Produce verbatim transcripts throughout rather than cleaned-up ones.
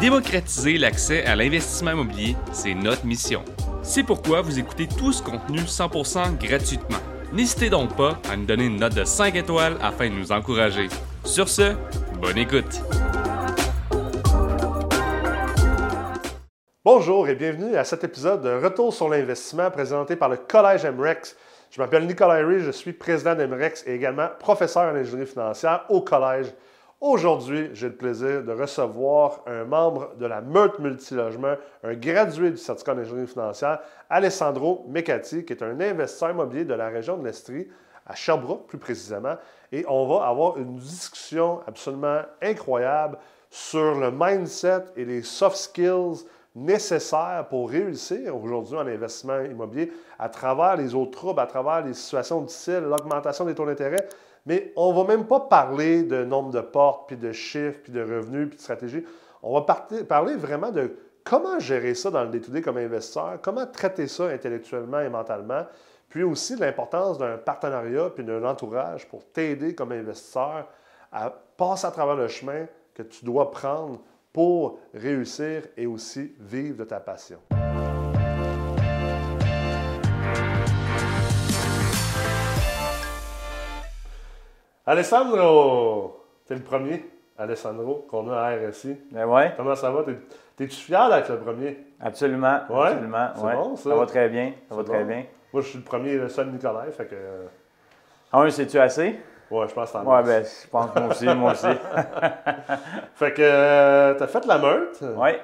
Démocratiser l'accès à l'investissement immobilier, c'est notre mission. C'est pourquoi vous écoutez tout ce contenu cent pour cent gratuitement. N'hésitez donc pas à nous donner une note de cinq étoiles afin de nous encourager. Sur ce, bonne écoute! Bonjour et bienvenue à cet épisode de Retour sur l'investissement présenté par le Collège M R E X. Je m'appelle Nicolas Henry, je suis président d'M R E X et également professeur en ingénierie financière au Collège. Aujourd'hui, j'ai le plaisir de recevoir un membre de la Meute Multilogement, un gradué du certificat en ingénierie financière, Alessandro Mecati, qui est un investisseur immobilier de la région de l'Estrie, à Sherbrooke plus précisément. Et on va avoir une discussion absolument incroyable sur le mindset et les soft skills nécessaires pour réussir aujourd'hui en investissement immobilier à travers les autres troubles, à travers les situations difficiles, l'augmentation des taux d'intérêt. Mais on ne va même pas parler de nombre de portes, puis de chiffres, puis de revenus, puis de stratégies. On va par- parler vraiment de comment gérer ça dans le day-to-day comme investisseur, comment traiter ça intellectuellement et mentalement, puis aussi l'importance d'un partenariat puis d'un entourage pour t'aider comme investisseur à passer à travers le chemin que tu dois prendre pour réussir et aussi vivre de ta passion. Alessandro! T'es le premier, Alessandro, qu'on a à R S I. Ben ouais. Comment ça va? T'es, t'es-tu fier d'être le premier? Absolument. Ouais? Absolument. C'est ouais. Bon, ça? Ça va très bien. Ça va très bien. Moi, je suis le premier, le seul Nicolas, fait que... Un, c'est-tu assez? Ouais, je pense que t'en ouais, ben, je pense que moi aussi, moi aussi. Fait que euh, t'as fait la meute. Ouais.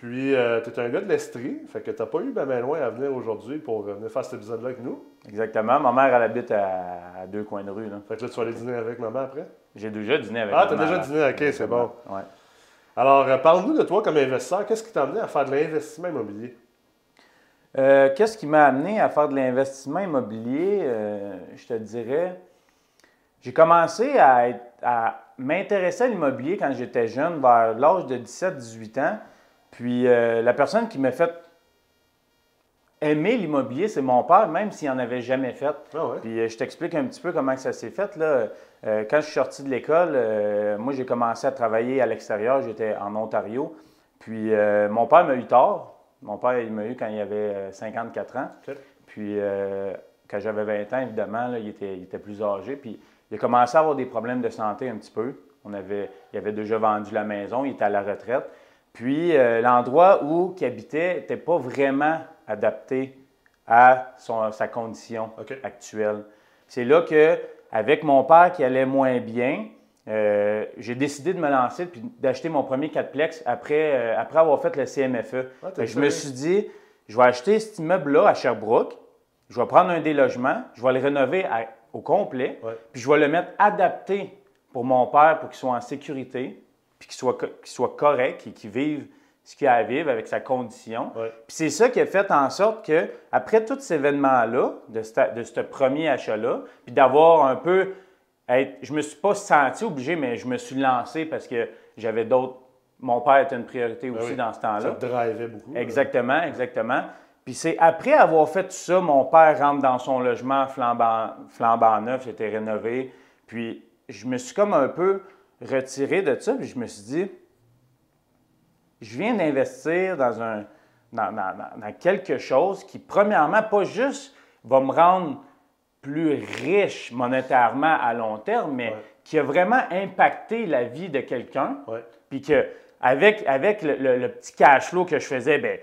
Puis euh, t'es un gars de l'Estrie, fait que t'as pas eu bien ben loin à venir aujourd'hui pour venir faire cet épisode-là avec nous. Exactement. Ma mère, elle habite à, à deux coins de rue. Là. Fait que là, tu vas aller dîner avec maman après? J'ai déjà dîné avec ah, maman. Ah, t'as déjà dîné? Là. OK, c'est Exactement. Bon. Ouais. Alors, euh, parle-nous de toi comme investisseur. Qu'est-ce qui t'a amené à faire de l'investissement immobilier? Euh, qu'est-ce qui m'a amené à faire de l'investissement immobilier? Euh, je te dirais... J'ai commencé à, être, à m'intéresser à l'immobilier quand j'étais jeune, vers l'âge de dix-sept à dix-huit ans. Puis euh, la personne qui m'a fait aimer l'immobilier, c'est mon père, même s'il n'en avait jamais fait. Ah ouais. Puis euh, je t'explique un petit peu comment ça s'est fait. Là. Euh, quand je suis sorti de l'école, euh, moi j'ai commencé à travailler à l'extérieur, j'étais en Ontario. Puis euh, mon père m'a eu tard. Mon père, il m'a eu quand il avait cinquante-quatre ans. Okay. Puis euh, quand j'avais vingt ans, évidemment, là, il était, il était plus âgé. Puis il a commencé à avoir des problèmes de santé un petit peu. On avait, il avait déjà vendu la maison, il était à la retraite. Puis, euh, l'endroit où il habitait n'était pas vraiment adapté à son, sa condition okay. actuelle. C'est là qu'avec mon père qui allait moins bien, euh, j'ai décidé de me lancer puis d'acheter mon premier quadruplex après, euh, après avoir fait le C M F E. Ah, ben, je me suis dit, je vais acheter cet immeuble-là à Sherbrooke, je vais prendre un des logements, je vais le rénover à, au complet, ouais. puis je vais le mettre adapté pour mon père pour qu'il soit en sécurité. Puis qu'il soit, qu'il soit correct et qu'il vive ce qu'il a à vivre avec sa condition. Ouais. Puis c'est ça qui a fait en sorte qu'après tout cet événement-là, de ce de ce premier achat-là, puis d'avoir un peu... Être, je me suis pas senti obligé, mais je me suis lancé parce que j'avais d'autres... Mon père était une priorité aussi ben oui, dans ce temps-là. Ça te drivait beaucoup. Exactement, là. exactement. Puis c'est après avoir fait tout ça, mon père rentre dans son logement flambant, flambant neuf, c'était rénové. Puis je me suis comme un peu... retiré de ça, puis je me suis dit, je viens d'investir dans, un, dans, dans, dans quelque chose qui, premièrement, pas juste va me rendre plus riche monétairement à long terme, mais ouais. qui a vraiment impacté la vie de quelqu'un, ouais. puis qu'avec avec le, le, le petit cash flow que je faisais, bien,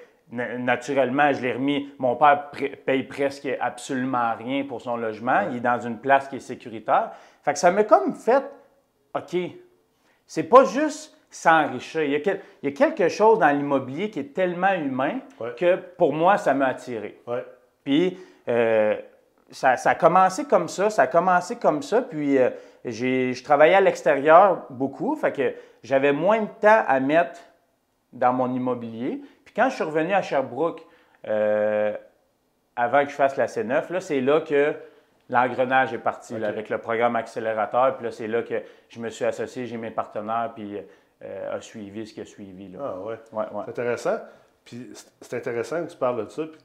naturellement, je l'ai remis. Mon père paye presque absolument rien pour son logement. Ouais. Il est dans une place qui est sécuritaire. Fait que ça m'a comme fait OK, c'est pas juste s'enrichir. Il y a, quel, il y a quelque chose dans l'immobilier qui est tellement humain ouais. que pour moi, ça m'a attiré. Ouais. Puis, euh, ça, ça a commencé comme ça, ça a commencé comme ça. Puis, euh, j'ai, je travaillais à l'extérieur beaucoup, fait que j'avais moins de temps à mettre dans mon immobilier. Puis, quand je suis revenu à Sherbrooke, euh, avant que je fasse la C neuf, là, c'est là que l'engrenage est parti okay. là, avec le programme accélérateur. Puis là, c'est là que je me suis associé, j'ai mes partenaires, puis euh, a suivi ce qui a suivi. Là. Ah ouais. Ouais, ouais. C'est intéressant. Puis c'est intéressant que tu parles de ça. Puis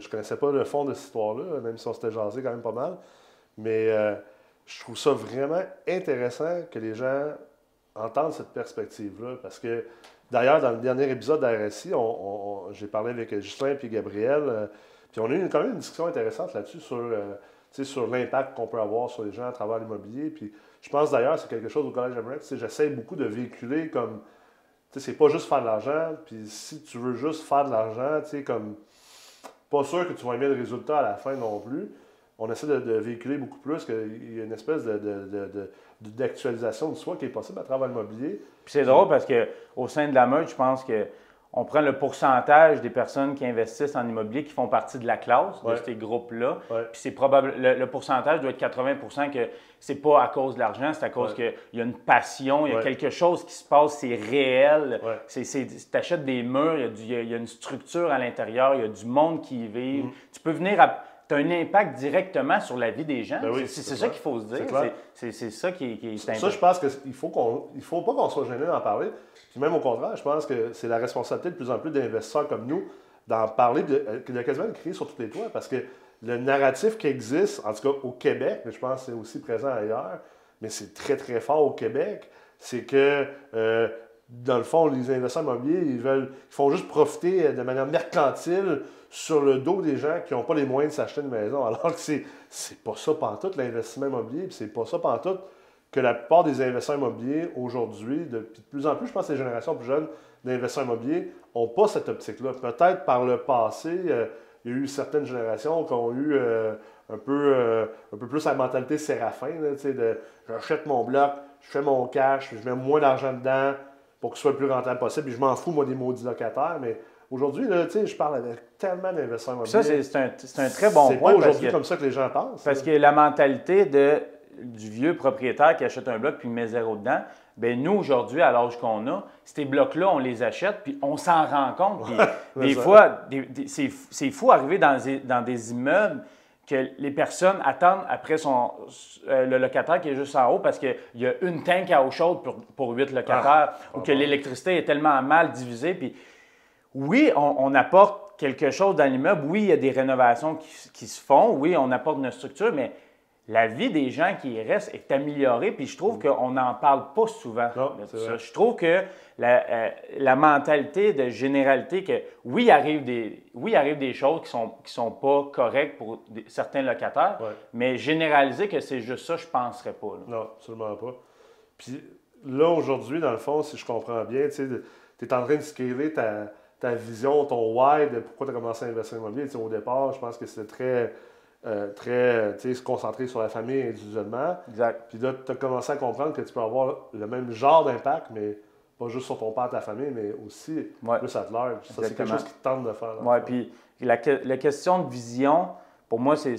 je connaissais pas le fond de cette histoire-là, même si on s'était jasé quand même pas mal. Mais euh, je trouve ça vraiment intéressant que les gens entendent cette perspective-là. Parce que D'ailleurs, dans le dernier épisode de la R S I, j'ai parlé avec Justin et Gabriel, euh, puis on a eu quand même une discussion intéressante là-dessus sur, euh, sur l'impact qu'on peut avoir sur les gens à travers l'immobilier. Puis je pense d'ailleurs c'est quelque chose au Collège MREX, j'essaie beaucoup de véhiculer comme, c'est pas juste faire de l'argent, puis si tu veux juste faire de l'argent, tu sais, comme, pas sûr que tu vas aimer le résultat à la fin non plus. On essaie de, de véhiculer beaucoup plus qu'il y a une espèce de, de, de, de d'actualisation de soi qui est possible à travers l'immobilier. Puis c'est drôle parce qu'au sein de la Meute, je pense qu'on prend le pourcentage des personnes qui investissent en immobilier qui font partie de la classe, ouais, de ces groupes-là. Ouais. Puis c'est probable, le, le pourcentage doit être quatre-vingts pour cent que c'est pas à cause de l'argent, c'est à cause, ouais, qu'il y a une passion, il y a, ouais, quelque chose qui se passe, c'est réel. Ouais. C'est, c'est, tu achètes des murs, il y a du, il y a, il y a une structure à l'intérieur, il y a du monde qui y vit. Mm. Tu peux venir à... Tu as un impact directement sur la vie des gens. Ben oui, c'est c'est ça qu'il faut se dire. C'est ça qui, qui est important. Ça, je pense qu'il ne faut, qu faut pas qu'on soit gêné d'en parler. Puis même au contraire, je pense que c'est la responsabilité de plus en plus d'investisseurs comme nous d'en parler, de, de quasiment le crier sur tous les toits. Parce que le narratif qui existe, en tout cas au Québec, mais je pense que c'est aussi présent ailleurs, mais c'est très, très fort au Québec, c'est que... Euh, dans le fond, les investisseurs immobiliers, ils veulent, ils font juste profiter de manière mercantile sur le dos des gens qui n'ont pas les moyens de s'acheter une maison. Alors que c'est, c'est pas ça pantoute, l'investissement immobilier, puis c'est pas ça pantoute que la plupart des investisseurs immobiliers aujourd'hui, de, de plus en plus, je pense que les générations plus jeunes d'investisseurs immobiliers n'ont pas cette optique-là. Peut-être par le passé, euh, il y a eu certaines générations qui ont eu euh, un, peu, euh, un peu plus la mentalité séraphin, tu sais, de j'achète mon bloc, je fais mon cash, je mets moins d'argent dedans, pour que ce soit le plus rentable possible. Puis je m'en fous, moi, des maudits locataires. Mais aujourd'hui, là, tu sais, je parle avec tellement d'investisseurs immobiliers. Ça, c'est un, un très bon point. C'est pas aujourd'hui comme ça que les gens pensent. Parce là. que la mentalité de, du vieux propriétaire qui achète un bloc puis met zéro dedans, bien, nous, aujourd'hui, à l'âge qu'on a, ces blocs-là, on les achète puis on s'en rend compte. Puis ouais, des ça. fois, c'est fou arriver dans, dans des immeubles que les personnes attendent après son, euh, le locataire qui est juste en haut parce qu'il y a une tank à eau chaude pour, pour huit locataires, ah, ou que l'électricité est tellement mal divisée. Puis, oui, on, on apporte quelque chose dans l'immeuble. Oui, il y a des rénovations qui, qui se font. Oui, on apporte notre structure, mais la vie des gens qui y restent est améliorée. Puis je trouve, mmh, qu'on n'en parle pas souvent. Non, c'est vrai. Je trouve que la, euh, la mentalité de généralité que, oui, il arrive des, oui, il arrive des choses qui ne sont, qui sont pas correctes pour des, certains locataires, ouais, mais généraliser que c'est juste ça, je ne penserais pas. Là. Non, absolument pas. Puis là, aujourd'hui, dans le fond, si je comprends bien, tu es en train de scaler ta, ta vision, ton why de pourquoi tu as commencé à investir en immobilier. T'sais, au départ, je pense que c'était très... Euh, très, tu sais, se concentrer sur la famille individuellement. Exact. Puis là, tu as commencé à comprendre que tu peux avoir le même genre d'impact, mais pas juste sur ton père, ta famille, mais aussi, ouais, plus à te l'heure. Ça, c'est quelque chose qui te tente de faire. Oui, puis la, la question de vision, pour moi, c'est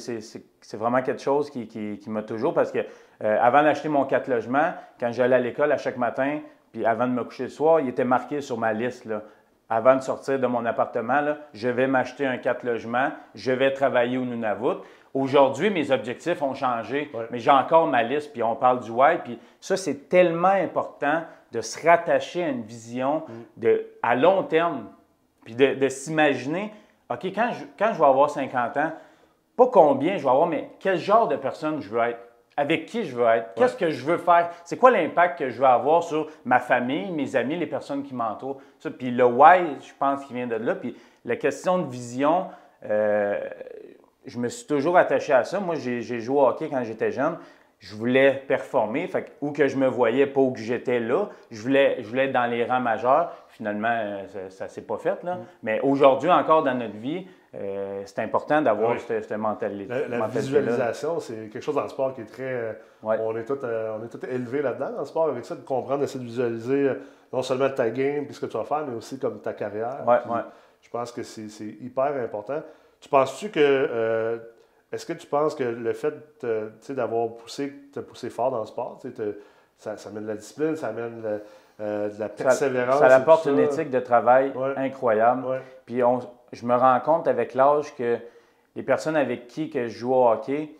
vraiment quelque chose qui, qui, qui m'a toujours, parce que euh, avant d'acheter mon quatre logements, quand j'allais à l'école à chaque matin, puis avant de me coucher le soir, il était marqué sur ma liste, là. Avant de sortir de mon appartement, là, je vais m'acheter un quatre logements, je vais travailler au Nunavut. Aujourd'hui, mes objectifs ont changé, ouais, mais j'ai encore ma liste, puis on parle du why. Puis ça, c'est tellement important de se rattacher à une vision, mm, de, à long terme, puis de, de s'imaginer, OK, quand je, quand je vais avoir cinquante ans, pas combien je vais avoir, mais quel genre de personne je veux être, avec qui je veux être, qu'est-ce, ouais, que je veux faire, c'est quoi l'impact que je veux avoir sur ma famille, mes amis, les personnes qui m'entourent. Puis le why, je pense qu'il vient de là. Puis la question de vision, euh, je me suis toujours attaché à ça. Moi, j'ai joué au hockey quand j'étais jeune. Je voulais performer, fait, où que je me voyais, pas où que j'étais là. Je voulais, je voulais être dans les rangs majeurs. Finalement, ça ne s'est pas fait, là. Mm. Mais aujourd'hui, encore dans notre vie, Euh, c'est important d'avoir, oui, cette, cette mentalité. La, la mentalité visualisation, c'est quelque chose dans le sport qui est très... Ouais. On est tous euh, élevés là-dedans dans le sport avec ça, de comprendre, d'essayer de visualiser non seulement ta game et ce que tu vas faire, mais aussi comme ta carrière. Ouais, ouais. Je pense que c'est hyper important. Tu penses-tu que... Euh, Est-ce que tu penses que le fait d'avoir poussé, te poussé fort dans le sport, ça, ça amène de la discipline, ça amène... Le, Euh, de la persévérance. Ça, ça apporte une éthique de travail, ouais, incroyable. Ouais. Puis on, je me rends compte avec l'âge que les personnes avec qui que je joue au hockey,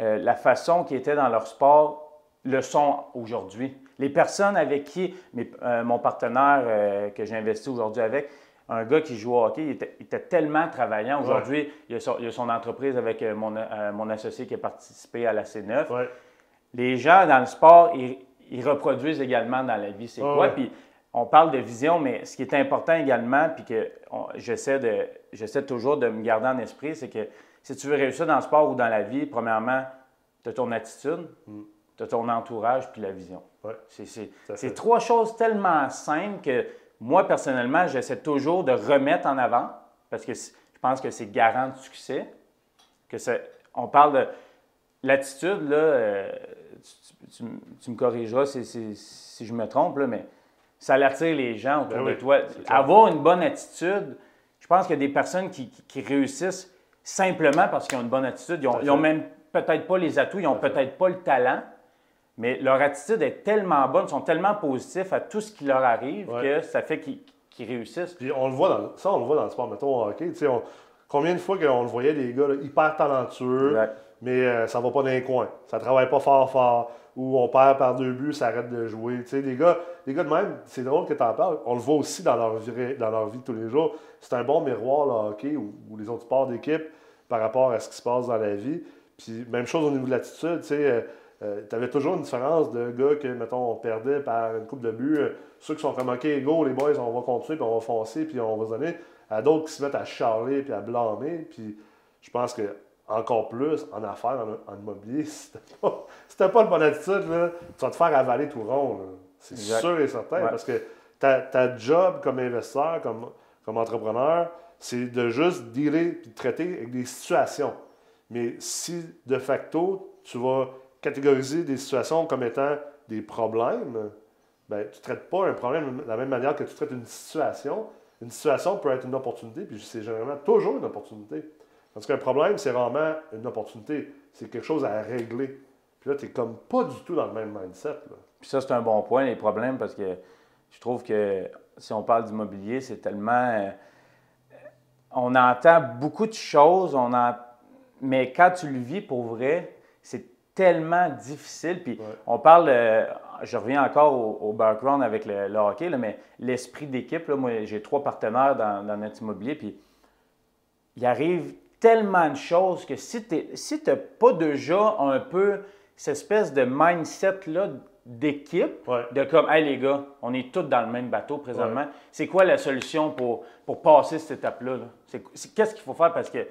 euh, la façon qu'ils étaient dans leur sport, le sont aujourd'hui. Les personnes avec qui, mes, euh, mon partenaire euh, que j'ai investi aujourd'hui avec, un gars qui joue au hockey, il était, il était tellement travaillant. Aujourd'hui, ouais, il, il a son entreprise avec euh, mon, euh, mon associé qui a participé à la C neuf. Ouais. Les gens dans le sport, ils, ils reproduisent également dans la vie. C'est, oh, quoi? Ouais. Puis on parle de vision, mais ce qui est important également, puis que j'essaie de, j'essaie toujours de me garder en esprit, c'est que si tu veux réussir dans le sport ou dans la vie, premièrement, tu as ton attitude, mm. tu as ton entourage, puis la vision. Ouais. C'est trois choses tellement simples que moi, personnellement, j'essaie toujours de remettre en avant, parce que je pense que c'est garant de succès. Que ça, on parle de l'attitude, là, euh, tu, tu, tu me corrigeras si, si, si je me trompe, là, mais ça attire les gens autour ben de oui, toi. Avoir une bonne attitude, je pense qu'il y a des personnes qui, qui, qui réussissent simplement parce qu'ils ont une bonne attitude. Ils n'ont même peut-être pas les atouts, ils n'ont peut-être pas le talent, mais leur attitude est tellement bonne, ils sont tellement positifs à tout ce qui leur arrive ouais. que ça fait qu'ils qu'ils réussissent. Puis on le voit dans, ça, on le voit dans le sport, mettons au hockey. On, combien de fois qu'on le voyait, des gars là, hyper talentueux, exact. mais euh, ça ne va pas dans les coins, ça ne travaille pas fort fort, ou on perd par deux buts, ça arrête de jouer. Des gars, des gars de même, c'est drôle que tu en parles, on le voit aussi dans leur vie, dans leur vie de tous les jours. C'est un bon miroir, le hockey, ou, ou les autres sports d'équipe, par rapport à ce qui se passe dans la vie. Puis même chose au niveau de l'attitude, tu sais, euh, tu avais toujours une différence de gars que, mettons, on perdait par une coupe de buts. Euh, ceux qui sont comme « OK, go, les boys, on va continuer, puis on va foncer, puis on va donner », à d'autres qui se mettent à charler, puis à blâmer. Puis je pense que encore plus, en affaires, en, en immobilier, si t'as pas de bonne attitude, là, tu vas te faire avaler tout rond. C'est sûr et certain, ouais. parce que ta, ta job comme investisseur, comme, comme entrepreneur, c'est de juste dealer puis de traiter avec des situations. Mais si, de facto, tu vas catégoriser des situations comme étant des problèmes, bien, tu ne traites pas un problème de la même manière que tu traites une situation. Une situation peut être une opportunité, puis c'est généralement toujours une opportunité. Parce qu'un problème, c'est rarement une opportunité. C'est quelque chose à régler. Puis là, tu n'es comme pas du tout dans le même mindset. Là. Puis ça, c'est un bon point, les problèmes, parce que je trouve que si on parle d'immobilier, c'est tellement... On entend beaucoup de choses, on en... mais quand tu le vis pour vrai, c'est tellement difficile. Puis ouais. on parle... Euh... Je reviens encore au, au background avec le, le hockey, là, mais l'esprit d'équipe, moi, j'ai trois partenaires dans, dans notre immobilier, puis il arrive tellement de choses que si tu si t'as pas déjà un peu cette espèce de mindset-là d'équipe, ouais. de comme « Hey les gars, on est tous dans le même bateau présentement, ouais. c'est quoi la solution pour, pour passer cette étape-là? Qu'est-ce qu'il faut faire? » Parce que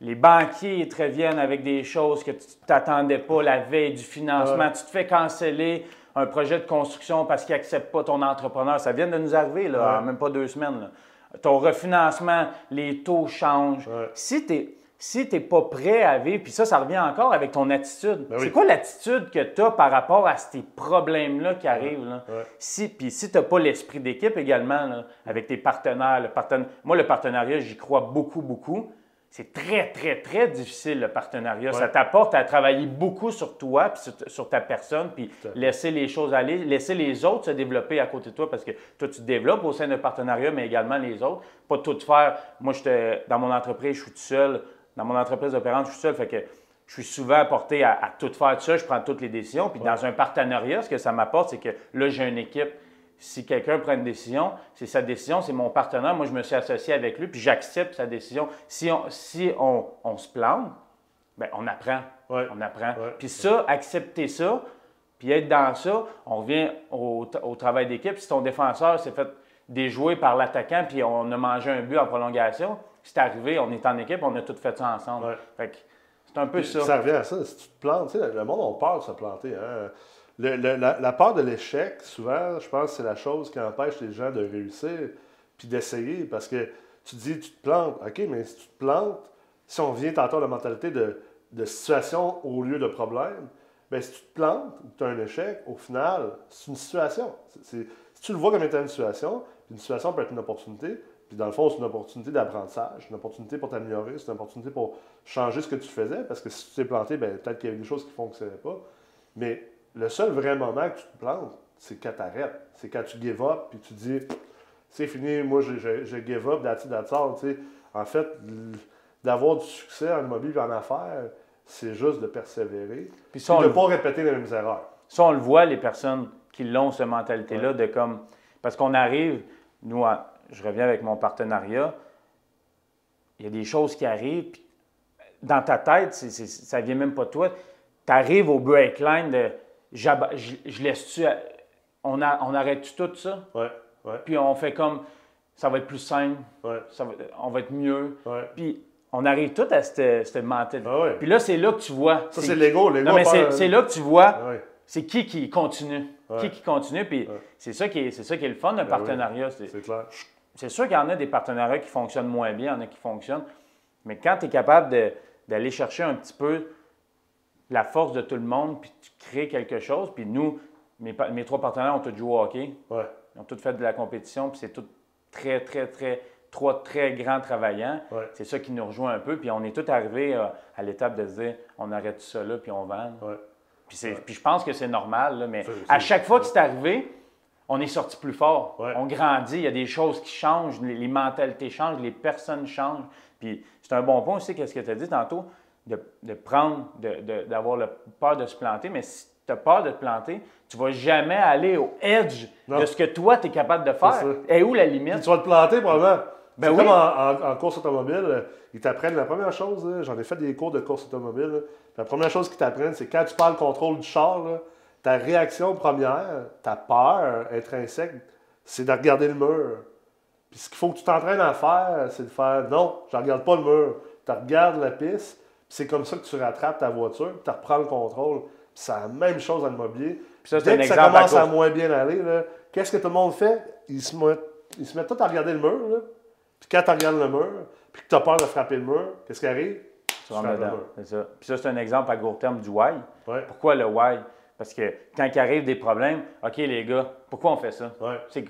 les banquiers, ils te reviennent avec des choses que tu t'attendais pas la veille du financement, ouais. tu te fais canceller un projet de construction parce qu'il n'accepte pas ton entrepreneur. Ça vient de nous arriver, là, ouais. même pas deux semaines. Là. Ton refinancement, les taux changent. Ouais. Si tu n'es si t'es pas prêt à vivre, puis ça, ça revient encore avec ton attitude. Ben c'est oui. quoi l'attitude que tu as par rapport à ces problèmes-là qui ouais. arrivent? Là? Ouais. Si, puis si tu n'as pas l'esprit d'équipe également, là, avec tes partenaires, le parten... moi, le partenariat, j'y crois beaucoup, beaucoup. C'est très, très, très difficile, le partenariat. Ouais. Ça t'apporte à travailler beaucoup sur toi, puis sur, sur ta personne, puis laisser les choses aller, laisser les autres se développer à côté de toi, parce que toi, tu te développes au sein d'un partenariat, mais également les autres. Pas tout faire. Moi, j'étais dans mon entreprise, je suis tout seul. Dans mon entreprise opérante, je suis tout seul. Fait que je suis souvent porté à, à tout faire de ça. Je prends toutes les décisions. Puis ouais. dans un partenariat, ce que ça m'apporte, c'est que là, j'ai une équipe. Si quelqu'un prend une décision, c'est sa décision, c'est mon partenaire. Moi, je me suis associé avec lui, puis j'accepte sa décision. Si on, si on, on se plante, bien, on apprend. Ouais. On apprend. Ouais. Puis ça, ouais. accepter ça, puis être dans ça, on revient au, au travail d'équipe. Si ton défenseur s'est fait déjouer par l'attaquant, puis on a mangé un but en prolongation, c'est arrivé, on est en équipe, on a tout fait ça ensemble. Ouais. Fait que c'est un peu puis, ça. Ça revient à ça. Si tu te plantes, le monde a peur de se planter. Hein? Le, le, la, la peur de l'échec, souvent, je pense que c'est la chose qui empêche les gens de réussir puis d'essayer. Parce que tu te dis, tu te plantes. OK, mais si tu te plantes, si on revient tantôt à la mentalité de, de situation au lieu de problème, bien, si tu te plantes ou que tu as un échec, au final, c'est une situation. C'est, c'est, si tu le vois comme étant une situation, une situation peut être une opportunité. Puis dans le fond, c'est une opportunité d'apprentissage, une opportunité pour t'améliorer, c'est une opportunité pour changer ce que tu faisais. Parce que si tu t'es planté, bien, peut-être qu'il y avait des choses qui ne fonctionnaient pas. Mais le seul vrai moment que tu te plantes, c'est quand tu arrêtes. C'est quand tu give up puis tu dis c'est fini, moi je, je, je give up, that's it, that's all. En fait, d'avoir du succès en immobilier et en affaires, c'est juste de persévérer puis ça, et de ne pas répéter les mêmes erreurs. Ça, on le voit, les personnes qui l'ont, cette mentalité-là, ouais. de comme. Parce qu'on arrive, nous, à... je reviens avec mon partenariat, il y a des choses qui arrivent, puis dans ta tête, c'est, c'est, ça ne vient même pas de toi. Tu arrives au break line de. Je, je laisse-tu. On, on arrête-tu tout ça? Ouais. Ouais. Puis on fait comme, ça va être plus simple, ouais. ça va, on va être mieux. Ouais. Puis on arrive tout à cette, cette mentalité. Ah ouais. Puis là, c'est là que tu vois. Ça, c'est l'ego. Non, mais c'est là que tu vois, ouais. c'est qui qui continue. Ouais. Qui qui continue, puis ouais. c'est ça, ça qui est le fun, un ben partenariat. Oui. C'est clair. C'est sûr qu'il y en a des partenariats qui fonctionnent moins bien, il y en a qui fonctionnent, mais quand tu es capable d'aller chercher un petit peu la force de tout le monde, puis tu crées quelque chose, puis nous, mes, mes trois partenaires ont tous joué au hockey, ouais. ils ont tous fait de la compétition, puis c'est tout très, très, très, trois très grands travaillants. Ouais. C'est ça qui nous rejoint un peu, puis on est tous arrivés à, à l'étape de se dire, on arrête ça là, puis on vend. Ouais. Puis, ouais. puis je pense que c'est normal, là, mais à chaque fois que c'est arrivé, on est sorti plus fort, ouais. on grandit, il y a des choses qui changent, les, les mentalités changent, les personnes changent. Puis c'est un bon point aussi, qu'est-ce que tu as dit tantôt, de, de prendre, d'avoir de, de, peur de se planter, mais si tu as peur de te planter, tu ne vas jamais aller au edge non. de ce que toi, tu es capable de faire. Et où la limite? Puis tu vas te planter probablement. Ben oui. Comme en, en, en course automobile, ils t'apprennent la première chose, j'en ai fait des cours de course automobile, là, la première chose qu'ils t'apprennent, c'est quand tu perds le contrôle du char, là, ta réaction première, ta peur intrinsèque, c'est de regarder le mur. Puis ce qu'il faut que tu t'entraînes à faire, c'est de faire « Non, je ne regarde pas le mur. » Tu regardes la piste, puis c'est comme ça que tu rattrapes ta voiture, puis tu reprends le contrôle. Puis c'est la même chose dans le mobilier. Puis ça, dès que ça commence à, à moins bien aller, qu'est-ce que tout le monde fait? Ils se mettent, ils se mettent tous à regarder le mur. Là. Puis quand tu regardes le mur, puis que tu as peur de frapper le mur, qu'est-ce qui arrive? Tu rentres dedans. C'est ça. Puis ça, c'est un exemple à court terme du « why ouais. ». Pourquoi le « why » Parce que quand il arrive des problèmes, OK, les gars, pourquoi on fait ça? Ouais.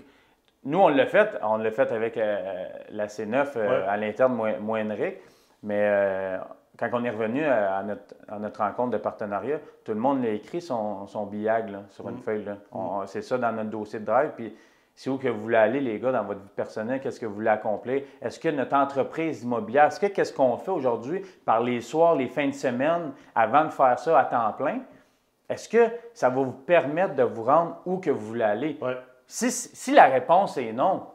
Nous, on l'a fait, on l'a fait avec euh, la C neuf euh, ouais. à l'interne, moi, moi Henrik, mais euh, quand on est revenu à, à, notre, à notre rencontre de partenariat, tout le monde l'a écrit son, son billag là, sur mmh. une feuille. Mmh. C'est ça dans notre dossier de drive. Puis c'est où que vous voulez aller, les gars, dans votre vie personnelle? Qu'est-ce que vous voulez accomplir? Est-ce que notre entreprise immobilière, est-ce que qu'est-ce qu'on fait aujourd'hui par les soirs, les fins de semaine, avant de faire ça à temps plein? Est-ce que ça va vous permettre de vous rendre où que vous voulez aller? Ouais. Si, si la réponse est non,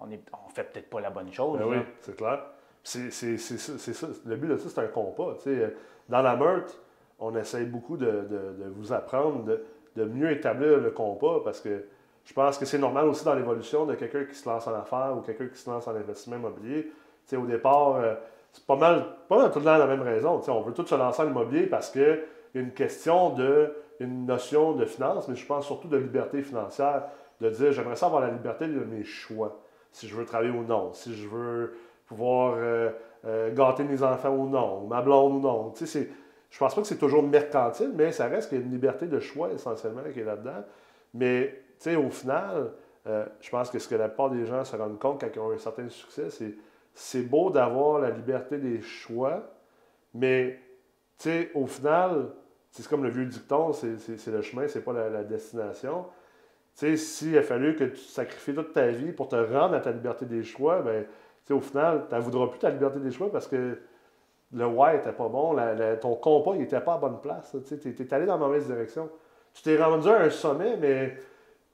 on ne fait peut-être pas la bonne chose. Ben oui, c'est clair. C'est, c'est, c'est, c'est ça. Le but de ça, c'est un compas. T'sais, dans la Meute, on essaye beaucoup de, de, de vous apprendre, de, de mieux établir le compas parce que je pense que c'est normal aussi dans l'évolution de quelqu'un qui se lance en affaires ou quelqu'un qui se lance en investissement immobilier. T'sais, au départ, c'est pas mal, pas mal tout le temps la même raison. T'sais, on veut tous se lancer en immobilier parce que une question de, une notion de finance, mais je pense surtout de liberté financière, de dire j'aimerais ça avoir la liberté de mes choix, si je veux travailler ou non, si je veux pouvoir euh, euh, gâter mes enfants ou non, ma blonde ou non. Tu sais, je pense pas que c'est toujours mercantile, mais ça reste qu'il y a une liberté de choix essentiellement qui est là-dedans. Mais tu sais, au final, euh, je pense que ce que la plupart des gens se rendent compte quand ils ont un certain succès, c'est c'est beau d'avoir la liberté des choix, mais tu sais, au final, c'est comme le vieux dicton, c'est le chemin, c'est pas la, la destination. Tu sais, s'il a fallu que tu sacrifies toute ta vie pour te rendre à ta liberté des choix, bien, tu sais, au final, tu n'en voudras plus ta liberté des choix parce que le « why » n'était pas bon, la, la, ton compas n'était pas à bonne place, tu sais, tu es allé dans la mauvaise direction. Tu t'es rendu à un sommet, mais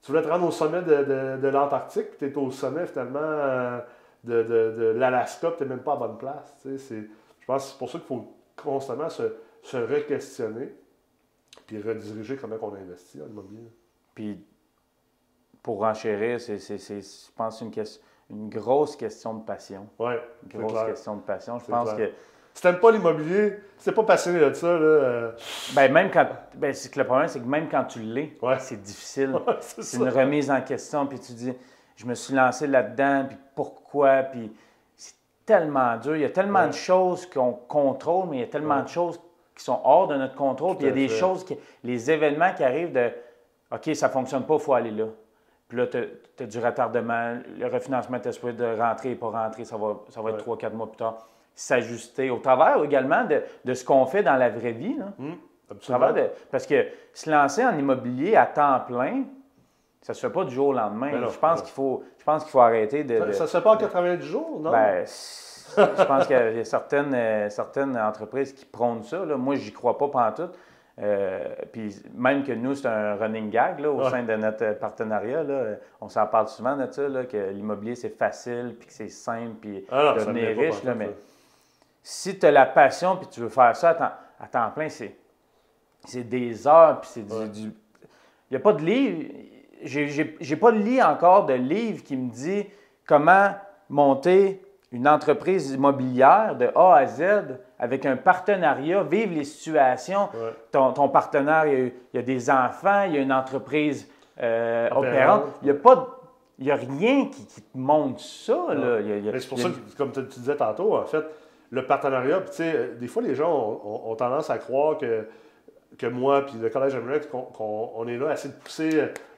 tu voulais te rendre au sommet de, de, de l'Antarctique, puis tu es au sommet, finalement, de, de, de l'Alaska, puis tu n'es même pas à bonne place, tu sais. Je pense que c'est pour ça qu'il faut constamment se, se re-questionner. Puis rediriger comment on investit en immobilier. Puis, pour enchérir, c'est, c'est, c'est, je pense que c'est une, une grosse question de passion. Oui, c'est Grosse clair. question de passion. Je pense clair. que... Si tu n'aimes pas l'immobilier, si tu n'es pas passionné de ça, là... Euh... Ben, même quand... Ben, c'est que le problème, c'est que même quand tu l'es, ouais. c'est difficile. Ouais, c'est une remise en question, puis tu dis, je me suis lancé là-dedans, puis pourquoi, puis c'est tellement dur. Il y a tellement ouais. de choses qu'on contrôle, mais il y a tellement ouais. de choses qui sont hors de notre contrôle. Puis il y a des fait. choses, qui, les événements qui arrivent de « OK, ça ne fonctionne pas, il faut aller là. » Puis là, tu as, as du retardement, le refinancement t'es supposé de rentrer et pas rentrer, ça va, ça va ouais. être trois, quatre mois plus tard. S'ajuster au travers également de, de ce qu'on fait dans la vraie vie. Là. Mmh, absolument. De, parce que se lancer en immobilier à temps plein, ça ne se fait pas du jour au lendemain. Ben là, je pense ouais. qu'il faut, qu faut arrêter de… Ça, de, ça se fait pas en quatre-vingt-dix jours, non? Ben, je pense qu'il y a certaines, certaines entreprises qui prônent ça. Là. Moi, j'y crois pas pantoute. Euh, puis même que nous, c'est un running gag là, au ouais. sein de notre partenariat. Là. On s'en parle souvent de ça, là, que l'immobilier, c'est facile, puis que c'est simple, puis ah devenir riche. Là, mais ça. si tu as la passion, puis tu veux faire ça à temps, à temps plein, c'est des heures, puis c'est du... Il ouais. n'y a pas de livre... j'ai pas lu encore de livre qui me dit comment monter une entreprise immobilière de A à Z avec un partenariat, vivre les situations. Ouais. Ton, ton partenaire, il y, a, il y a des enfants, il y a une entreprise euh, opérante. Il n'y a pas de... Il n'y a rien qui, qui te montre ça. C'est pour ça que, comme tu disais tantôt, en fait, le partenariat, tu sais, des fois, les gens ont, ont, ont tendance à croire que, que moi puis le Collège M R E X, qu'on qu'on est là à essayer de pousser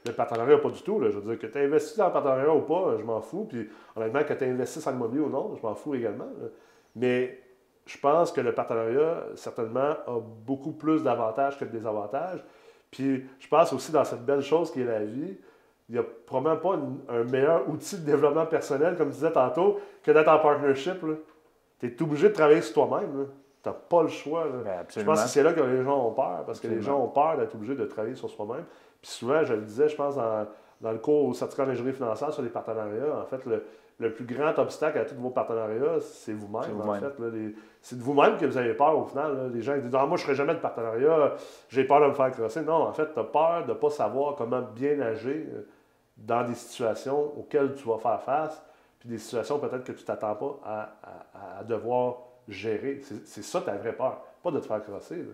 le partenariat, pas du tout. Là. Je veux dire, que tu investis dans le partenariat ou pas, je m'en fous. Puis honnêtement, que tu investisses en immobilier ou non, je m'en fous également. Là. Mais je pense que le partenariat, certainement, a beaucoup plus d'avantages que de désavantages. Puis je pense aussi dans cette belle chose qui est la vie, il n'y a probablement pas une, un meilleur outil de développement personnel, comme je disais tantôt, que d'être en partnership. Tu es obligé de travailler sur toi-même. Tu n'as pas le choix. Là. Je pense que c'est là que les gens ont peur, parce absolument. Que les gens ont peur d'être obligés de travailler sur soi-même. Puis souvent, je le disais, je pense, dans, dans le cours au certificat d'ingénierie financière sur les partenariats, en fait, le, le plus grand obstacle à tous vos partenariats, c'est vous-même. En fait, c'est de vous-même que vous avez peur au final. Là. Les gens disent « Ah, moi, je ne ferai jamais de partenariat, j'ai peur de me faire crosser. » Non, en fait, tu as peur de ne pas savoir comment bien agir dans des situations auxquelles tu vas faire face, puis des situations peut-être que tu ne t'attends pas à, à, à devoir gérer. C'est ça ta vraie peur, pas de te faire crosser.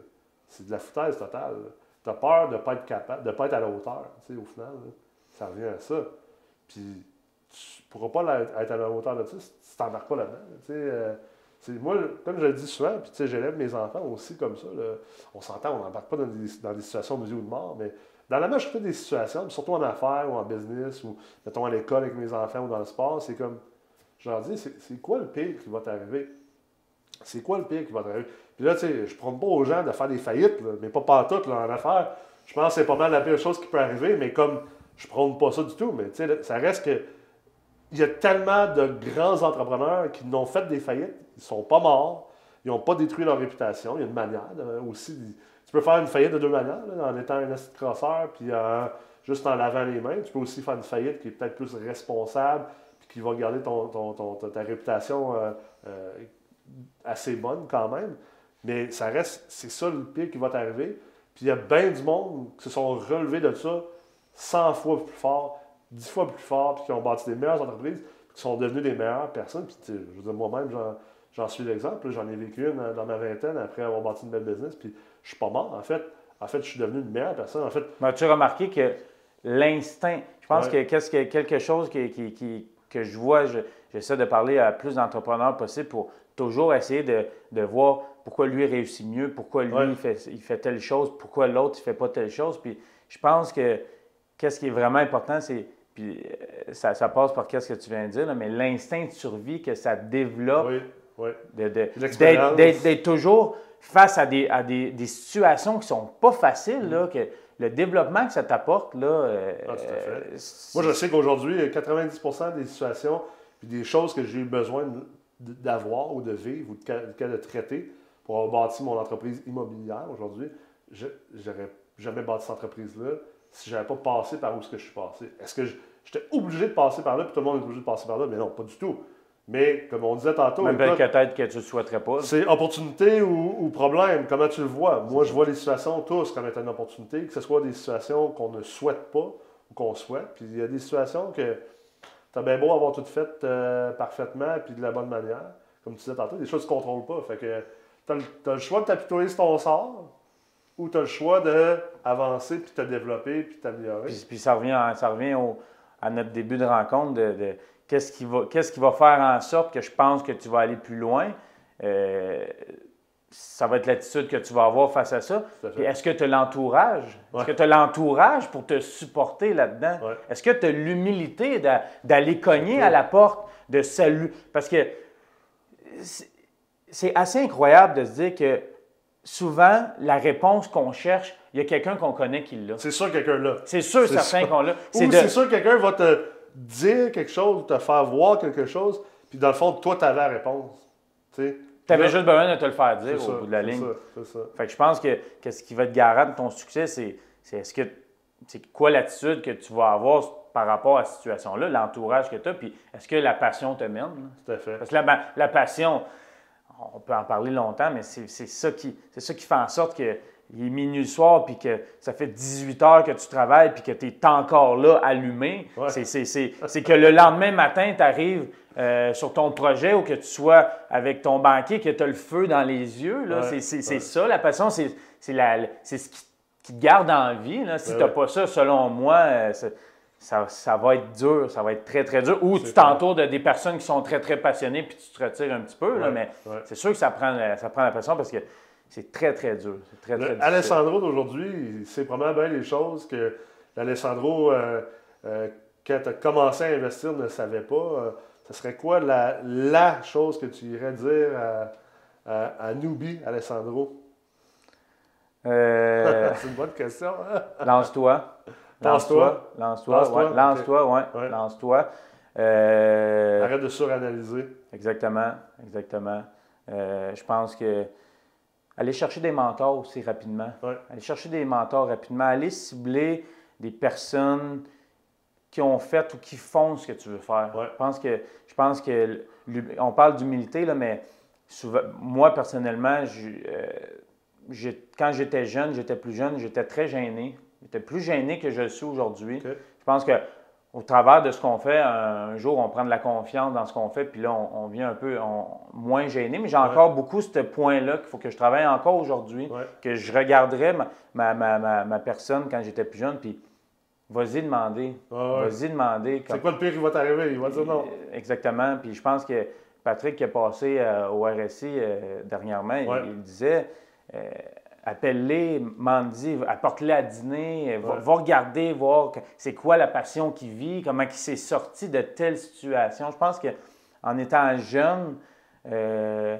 C'est de la foutaise totale. Tu as peur de ne pas être capable, de ne pas être à la hauteur, tu sais, au final. Là. Ça revient à ça. Puis tu ne pourras pas être à la hauteur de ça si tu n'embarques pas là-dedans. Tu sais, euh, moi, comme je le dis souvent, puis tu sais, j'élève mes enfants aussi comme ça. Là. On s'entend, on n'embarque pas dans des, dans des situations de vie ou de mort, mais dans la majorité des situations, surtout en affaires ou en business, ou mettons à l'école avec mes enfants ou dans le sport, c'est comme, je leur dis, c'est quoi le pire qui va t'arriver? C'est quoi le pire qui va t'arriver? Puis là, tu sais, je ne promets pas aux gens de faire des faillites, là, mais pas pantoute là, en affaires. Je pense que c'est pas mal la pire chose qui peut arriver, mais comme je ne prône pas ça du tout, mais tu sais, là, ça reste que il y a tellement de grands entrepreneurs qui n'ont fait des faillites, ils ne sont pas morts, ils n'ont pas détruit leur réputation. Il y a une manière de, aussi... Tu peux faire une faillite de deux manières, là, en étant un asset crosseur, puis euh, juste en lavant les mains. Tu peux aussi faire une faillite qui est peut-être plus responsable, puis qui va garder ton, ton, ton, ta, ta réputation euh, euh, assez bonne quand même. Mais ça reste, c'est ça le pire qui va t'arriver. Puis il y a bien du monde qui se sont relevés de ça cent fois plus fort, dix fois plus fort, puis qui ont bâti des meilleures entreprises, puis qui sont devenus des meilleures personnes. Puis je veux dire, moi-même, j'en suis l'exemple. J'en ai vécu une dans ma vingtaine après avoir bâti une belle business. Puis je suis pas mort, en fait. En fait, je suis devenu une meilleure personne. En fait, as-tu remarqué que l'instinct, je pense ouais. que qu'est-ce que quelque chose qui, qui, qui, que je vois, j'essaie je, de parler à plus d'entrepreneurs possible pour toujours essayer de, de voir pourquoi lui réussit mieux, pourquoi lui ouais. il, fait, il fait telle chose, pourquoi l'autre il fait pas telle chose. Puis je pense que qu'est-ce qui est vraiment important, c'est puis ça, ça passe par qu'est-ce que tu viens de dire, là, mais l'instinct de survie que ça développe, oui. Oui. d'être toujours face à des, à des, des situations qui ne sont pas faciles, là, que le développement que ça t'apporte, là... Euh, ah, tout à fait. Euh, moi, je sais qu'aujourd'hui, quatre-vingt-dix pour cent des situations puis des choses que j'ai eu besoin d'avoir ou de vivre ou de, de traiter pour avoir bâti mon entreprise immobilière aujourd'hui, je n'aurais jamais bâti cette entreprise-là si je n'avais pas passé par où ce que je suis passé. Est-ce que j'étais obligé de passer par là puis tout le monde est obligé de passer par là? Mais non, pas du tout. Mais, comme on disait tantôt... Même peut-être que tu ne souhaiterais pas. C'est opportunité ou, ou problème, comment tu le vois? Moi, je vois les situations tous comme étant une opportunité, que ce soit des situations qu'on ne souhaite pas ou qu'on souhaite. Puis il y a des situations que tu as bien beau avoir tout fait euh, parfaitement puis de la bonne manière. Comme tu disais tantôt, des choses que tu ne contrôles pas. Fait que tu as, as le choix de t'apitoyer sur ton sort ou tu as le choix d'avancer puis te développer puis t'améliorer. Puis, puis ça revient, à, ça revient au, à notre début de rencontre de... de... Qu'est-ce qui, qu'est-ce qui va faire en sorte que je pense que tu vas aller plus loin? Euh, ça va être l'attitude que tu vas avoir face à ça. Est-ce que tu as l'entourage? Ouais. Est-ce que tu as l'entourage pour te supporter là-dedans? Ouais. Est-ce que tu as l'humilité d'aller cogner ouais. à la porte de salut? Parce que c'est assez incroyable de se dire que souvent, la réponse qu'on cherche, il y a quelqu'un qu'on connaît qui l'a. C'est sûr quelqu'un l'a. C'est sûr certain qu'on l'a. Ou de... c'est sûr quelqu'un va te... dire quelque chose, te faire voir quelque chose, puis dans le fond, toi, tu avais la réponse. Tu avais juste besoin de te le faire dire au ça, bout de la ligne. Ça, ça. Fait que je pense que, que ce qui va te garantir ton succès, c'est est-ce que c'est quoi l'attitude que tu vas avoir par rapport à cette situation-là, l'entourage que tu as, puis est-ce que la passion te mène? Là? Tout à fait. Parce que la, la passion, on peut en parler longtemps, mais c'est ça, ça qui fait en sorte que il est minuit soir puis que ça fait dix-huit heures que tu travailles puis que tu es encore là, allumé, ouais. C'est que le lendemain matin, tu arrives euh, sur ton projet ou que tu sois avec ton banquier, que tu as le feu dans les yeux. Ouais. C'est ouais. ça, la passion, c'est ce qui, qui te garde en vie. Là. Si ouais, tu n'as ouais. pas ça, selon moi, euh, ça, ça va être dur, ça va être très, très dur. Ou tu t'entoures de des personnes qui sont très, très passionnées puis tu te retires un petit peu. Là, ouais. Mais ouais. c'est sûr que ça prend, ça prend la passion parce que c'est très, très dur. C'est très, très Alessandro d'aujourd'hui, c'est probablement bien les choses que l'Alessandro, euh, euh, quand tu as commencé à investir, ne savait pas. Euh, ça serait quoi la, la chose que tu irais dire à, à, à Newbie, Alessandro? Euh... c'est une bonne question. Lance-toi. Lance-toi. Lance-toi. Lance-toi, oui. Lance-toi. Arrête de suranalyser. Exactement. Exactement. Euh, je pense que aller chercher des mentors aussi rapidement. Ouais. Aller chercher des mentors rapidement. Aller cibler des personnes qui ont fait ou qui font ce que tu veux faire. Ouais. Je pense que, je pense que on parle d'humilité, là, mais souvent, moi, personnellement, je, euh, je, quand j'étais jeune, j'étais plus jeune, j'étais très gêné. J'étais plus gêné que je le suis aujourd'hui. Okay. Je pense que au travers de ce qu'on fait, un jour, on prend de la confiance dans ce qu'on fait, puis là, on, on vient un peu on, moins gêné. Mais j'ai ouais. encore beaucoup ce point-là qu'il faut que je travaille encore aujourd'hui, ouais. que je regarderais ma, ma, ma, ma, ma personne quand j'étais plus jeune, puis vas-y demander, ouais, vas-y ouais. demander. Comme... C'est quoi le pire qui va t'arriver? Il va dire non. Exactement. Puis je pense que Patrick, qui est passé euh, au R S I euh, dernièrement, ouais. il, il disait... Euh, appelle-les, Mandy, apporte-les à dîner, va, ouais. va regarder, voir c'est quoi la passion qu'il vit, comment il s'est sorti de telle situation. Je pense qu'en étant jeune, euh,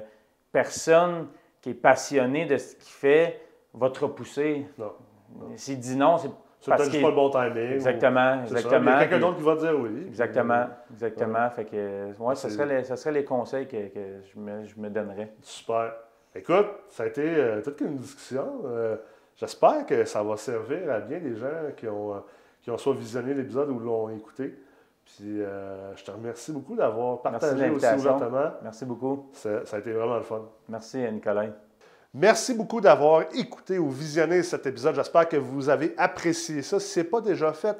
personne qui est passionnée de ce qu'il fait va te repousser. Non. non. S'il dit non, c'est parce qu'il... C'est peut-être pas le bon timing. Exactement, ou... exactement. Ça. Il y a quelqu'un d'autre qui va dire oui. Exactement, puis... exactement. Ouais. Fait que, ouais, ça serait les, ça serait les conseils que, que je, me, je me donnerais. Super. Écoute, ça a été euh, toute une discussion. Euh, J'espère que ça va servir à bien des gens qui ont, euh, qui ont soit visionné l'épisode ou l'ont écouté. Puis euh, je te remercie beaucoup d'avoir partagé aussi ouvertement. Merci beaucoup. Ça, ça a été vraiment le fun. Merci, Nicolas. Merci beaucoup d'avoir écouté ou visionné cet épisode. J'espère que vous avez apprécié ça. Si ce n'est pas déjà fait,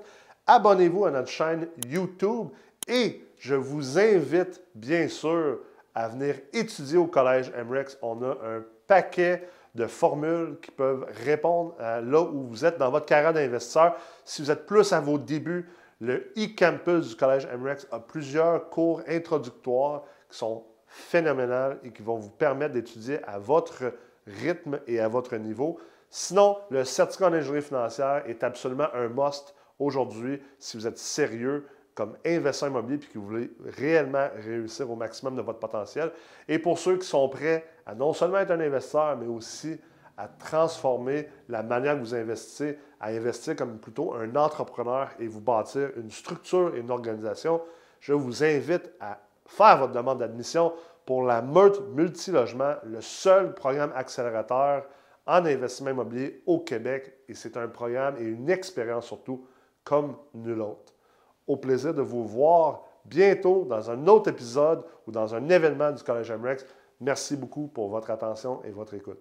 abonnez-vous à notre chaîne YouTube. Et je vous invite, bien sûr, à venir étudier au Collège M R E X. On a un paquet de formules qui peuvent répondre à là où vous êtes dans votre carrière d'investisseur. Si vous êtes plus à vos débuts, le e-campus du Collège M R E X a plusieurs cours introductoires qui sont phénoménales et qui vont vous permettre d'étudier à votre rythme et à votre niveau. Sinon, le certificat en ingénierie financière est absolument un must aujourd'hui si vous êtes sérieux comme investisseur immobilier puis que vous voulez réellement réussir au maximum de votre potentiel. Et pour ceux qui sont prêts à non seulement être un investisseur, mais aussi à transformer la manière que vous investissez, à investir comme plutôt un entrepreneur et vous bâtir une structure et une organisation, je vous invite à faire votre demande d'admission pour la Meute Multilogement, le seul programme accélérateur en investissement immobilier au Québec. Et c'est un programme et une expérience surtout comme nul autre. Au plaisir de vous voir bientôt dans un autre épisode ou dans un événement du Collège M R E X. Merci beaucoup pour votre attention et votre écoute.